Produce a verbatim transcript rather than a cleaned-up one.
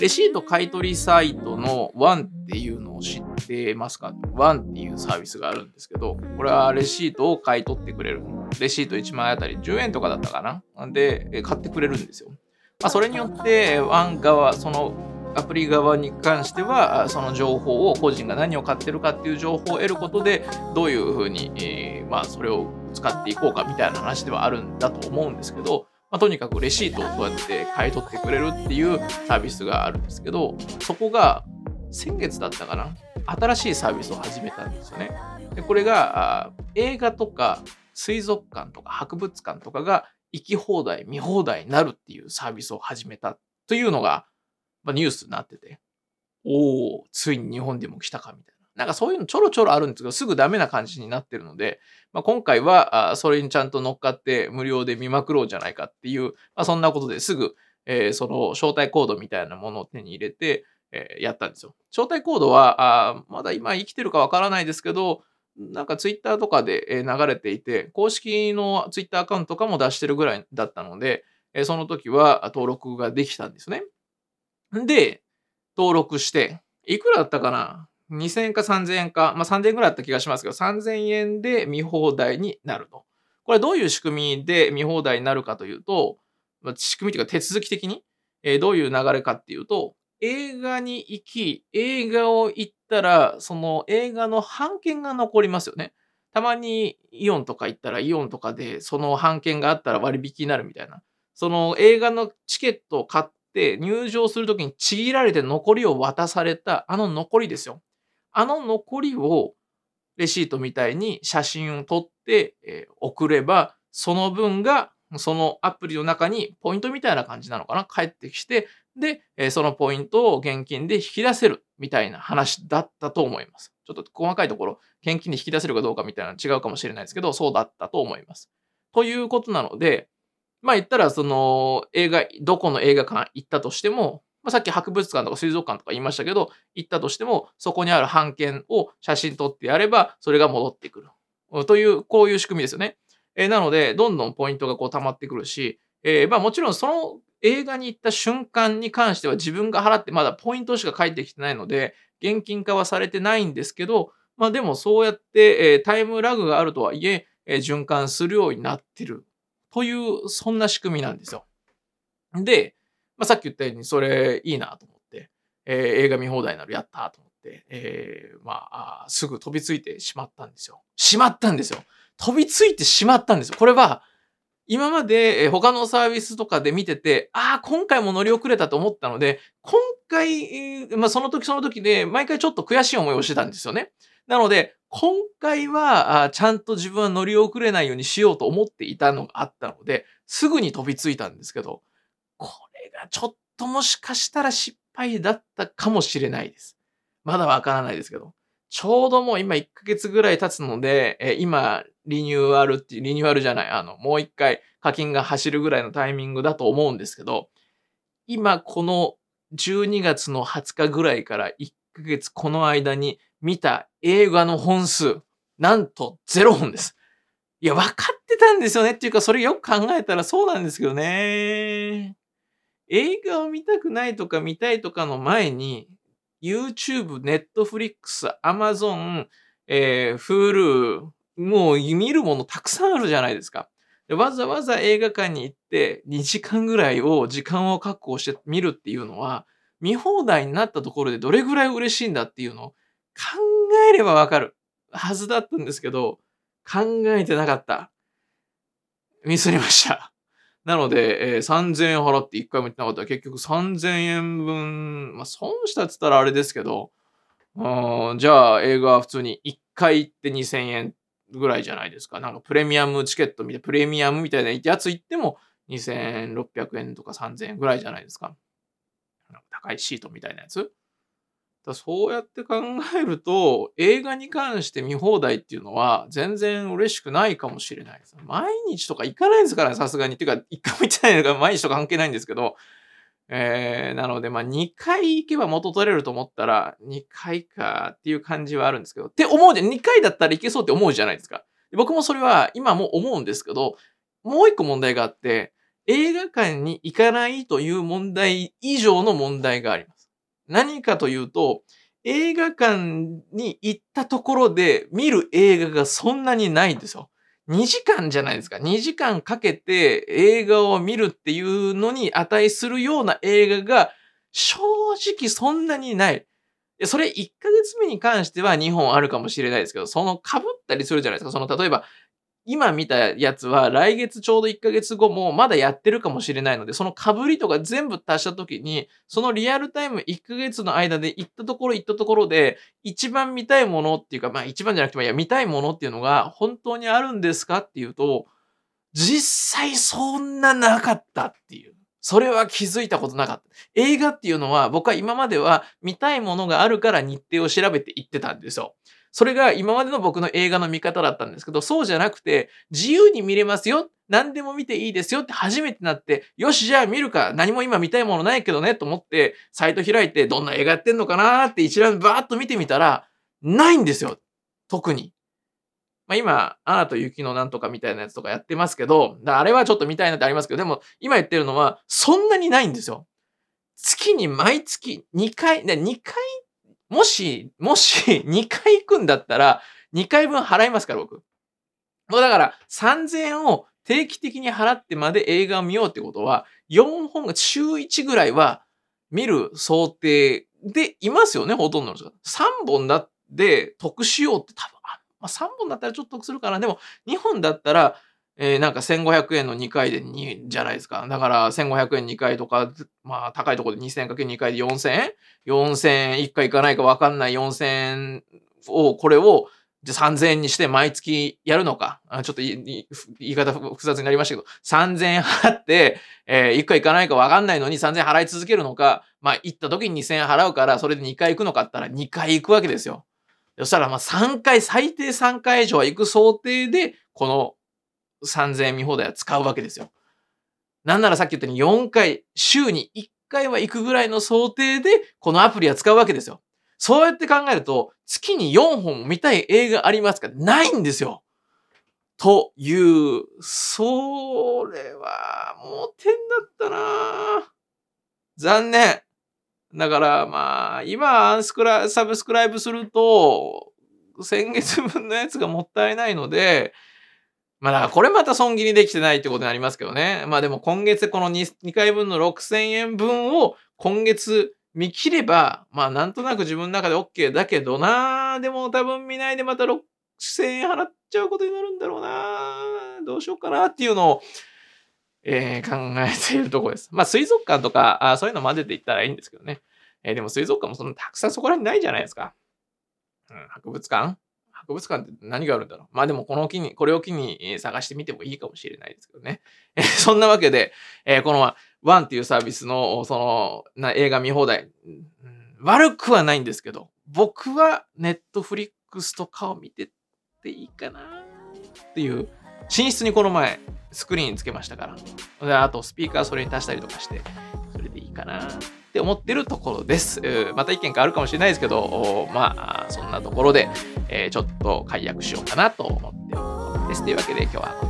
レシート買い取りサイトのワンっていうのを知ってますか？ワンっていうサービスがあるんですけど、これはレシートを買い取ってくれる。レシートいちまいあたりじゅうえんとかだったかなで買ってくれるんですよ。まあ、それによってワン側、そのアプリ側に関してはその情報を、個人が何を買ってるかっていう情報を得ることで、どういうふうに、えー、まあそれを使っていこうかみたいな話ではあるんだと思うんですけど、まあ、とにかくレシートをそうやって買い取ってくれるっていうサービスがあるんですけど、そこが先月だったかな、新しいサービスを始めたんですよね。でこれが映画とか水族館とか博物館とかが行き放題見放題になるっていうサービスを始めたというのがニュースになってて、おー、ついに日本でも来たかみたいな。なんかそういうのちょろちょろあるんですけど、すぐダメな感じになってるので、まあ、今回はそれにちゃんと乗っかって無料で見まくろうじゃないかっていう、まあ、そんなことですぐ、えー、その招待コードみたいなものを手に入れて、えー、やったんですよ。招待コードはあまだ今生きてるかわからないですけど、なんかツイッターとかで流れていて、公式のツイッターアカウントとかも出してるぐらいだったので、その時は登録ができたんですね。で、登録して、いくらだったかな？ にせんえんかさんぜんえんか、まあさんぜんえんぐらいだった気がしますけど、さんぜんえんで見放題になると。これどういう仕組みで見放題になるかというと、仕組みというか手続き的に、どういう流れかっていうと、映画に行き、映画を行ったら、その映画の版権が残りますよね。たまにイオンとか行ったら、イオンとかでその版権があったら割引になるみたいな。その映画のチケットを買って入場するときにちぎられて残りを渡された、あの残りですよ。あの残りをレシートみたいに写真を撮って、えー、送れば、その分がそのアプリの中にポイントみたいな感じなのかな、返ってきて、で、そのポイントを現金で引き出せるみたいな話だったと思います。ちょっと細かいところ、現金で引き出せるかどうかみたいなの違うかもしれないですけど、そうだったと思います。ということなので、まあ言ったら、その映画、どこの映画館行ったとしても、まあ、さっき博物館とか水族館とか言いましたけど、行ったとしても、そこにある版権を写真撮ってやれば、それが戻ってくる。という、こういう仕組みですよね。えー、なので、どんどんポイントがこう溜まってくるし、えー、まあもちろんその、映画に行った瞬間に関しては自分が払ってまだポイントしか返ってきてないので、現金化はされてないんですけど、まあでもそうやってタイムラグがあるとはいえ、循環するようになってるという、そんな仕組みなんですよ。で、まあ、さっき言ったようにそれいいなと思って、えー、映画見放題になる、やったと思って、えー、まあ、すぐ飛びついてしまったんですよ。しまったんですよ。飛びついてしまったんですよ。これは、今まで他のサービスとかで見てて、ああ、今回も乗り遅れたと思ったので、今回、まあ、その時その時で毎回ちょっと悔しい思いをしてたんですよね。なので、今回はちゃんと自分は乗り遅れないようにしようと思っていたのがあったので、すぐに飛びついたんですけど、これがちょっともしかしたら失敗だったかもしれないです。まだわからないですけど。ちょうどもう今いっかげつぐらい経つので、今、リニューアルっていう、リニューアルじゃない、あの、もう一回課金が走るぐらいのタイミングだと思うんですけど、今このじゅうにがつのはつかぐらいからいっかげつこの間に見た映画の本数、なんとゼロほんです。いや、分かってたんですよねっていうか、それよく考えたらそうなんですけどね。映画を見たくないとか見たいとかの前に、YouTube、Netflix、Amazon、えー、Hulu、もう見るものたくさんあるじゃないですか。で、わざわざ映画館に行ってにじかんぐらいを時間を確保して見るっていうのは、見放題になったところでどれぐらい嬉しいんだっていうのを考えればわかるはずだったんですけど、考えてなかった。ミスりました。なので、えー、さんぜんえん払っていっかいも行ってなかったら結局さんぜんえんぶん、まあ、損したって言ったらあれですけど、うん、じゃあ映画は普通にいっかい行ってにせんえんぐらいじゃないですか。なんかプレミアムチケットみたいな、プレミアムみたいなやつ行ってもにせんろっぴゃくえんとかさんぜんえんぐらいじゃないですか。なんか高いシートみたいなやつ。だそうやって考えると、映画に関して見放題っていうのは全然嬉しくないかもしれないです。毎日とか行かないですからね、さすがに。っていうか、いっかいも行ってないのが毎日とか関係ないんですけど、えー、なので、まあにかい行けば元取れると思ったら、にかいかっていう感じはあるんですけど、って思うじゃん。にかいだったら行けそうって思うじゃないですか。僕もそれは今も思うんですけど、もう一個問題があって、映画館に行かないという問題以上の問題があります。何かというと、映画館に行ったところで見る映画がそんなにないんですよ。にじかんじゃないですか。にじかんかけて映画を見るっていうのに値するような映画が正直そんなにない。それいっかげつめに関してはにほんあるかもしれないですけど、その被ったりするじゃないですか。その例えば、今見たやつは来月ちょうどいっかげつごもまだやってるかもしれないので、その被りとか全部足した時に、そのリアルタイムいっかげつの間で行ったところ行ったところで、一番見たいものっていうか、まあ一番じゃなくてもいや、見たいものっていうのが本当にあるんですかっていうと、実際そんななかったっていう。それは気づいたことなかった。映画っていうのは僕は今までは見たいものがあるから日程を調べて行ってたんですよ。それが今までの僕の映画の見方だったんですけど、そうじゃなくて、自由に見れますよ。何でも見ていいですよって初めてなって、よし、じゃあ見るか。何も今見たいものないけどね、と思って、サイト開いて、どんな映画やってんのかなーって一覧バーッと見てみたら、ないんですよ。特に。まあ今、アナと雪のなんとかみたいなやつとかやってますけど、あれはちょっと見たいなってありますけど、でも今言ってるのは、そんなにないんですよ。月に毎月にかい、ね、にかい、もし、もし、にかい行くんだったら、にかいぶん払いますから、僕。もうだから、さんぜんえんを定期的に払ってまで映画を見ようってことは、よんほんがしゅういちぐらいは見る想定でいますよね、ほとんどの人が。さんぼんだって得しようって多分、あ、まあ、さんぼんだったらちょっと得するかな。でも、にほんだったら、えー、なんかせんごひゃくえんのにかいでにじゃないですか。だからせんごひゃくえんにかいとか、まあ高いところで にせんえんかけるにかいで よんせんえん ?よんせんえんいっかいいかないかわかんないよんせんえんを、これをじゃさんぜんえんにして毎月やるのか。あ、ちょっと言い方複雑になりましたけど、さんぜんえん払って、えー、いっかいいかないかわかんないのにさんぜんえん払い続けるのか、まあ行った時ににせんえん払うから、それでにかい行くのかったらにかい行くわけですよ。そしたらまあさんかい、最低さんかい以上は行く想定で、このさんぜんえん見放題は使うわけですよ。なんならさっき言ったようによんかい、週にいっかいは行くぐらいの想定で、このアプリは使うわけですよ。そうやって考えると、月によんほん見たい映画ありますか？ないんですよ。という、それは、もう点だったなぁ。残念。だからまあ、今、アンスクラ、サブスクライブすると、先月分のやつがもったいないので、まあだからこれまた損切りできてないってことになりますけどね。まあでも今月この にかいぶんのろくせんえんぶんを今月見切れば、まあなんとなく自分の中で OK だけどなぁ。でも多分見ないでまたろくせんえん払っちゃうことになるんだろうなぁ。どうしようかなっていうのを、えー、考えているところです。まあ水族館とか、あ、そういうの混ぜていったらいいんですけどね。えー、でも水族館もそんなたくさんそこら辺ないじゃないですか。うん、博物館博物館って何があるんだろう。まあでもこの機に、これを機に探してみてもいいかもしれないですけどね。そんなわけで、このワンっていうサービスのその映画見放題、悪くはないんですけど、僕はネットフリックスとかを見てっていいかなっていう、寝室にこの前スクリーンつけましたから。で、あとスピーカーそれに足したりとかして、それでいいかなって思ってるところです。また意見変わるかもしれないですけど、まあそんなところで、えー、ちょっと解約しようかなと思っております。というわけで今日はこれで。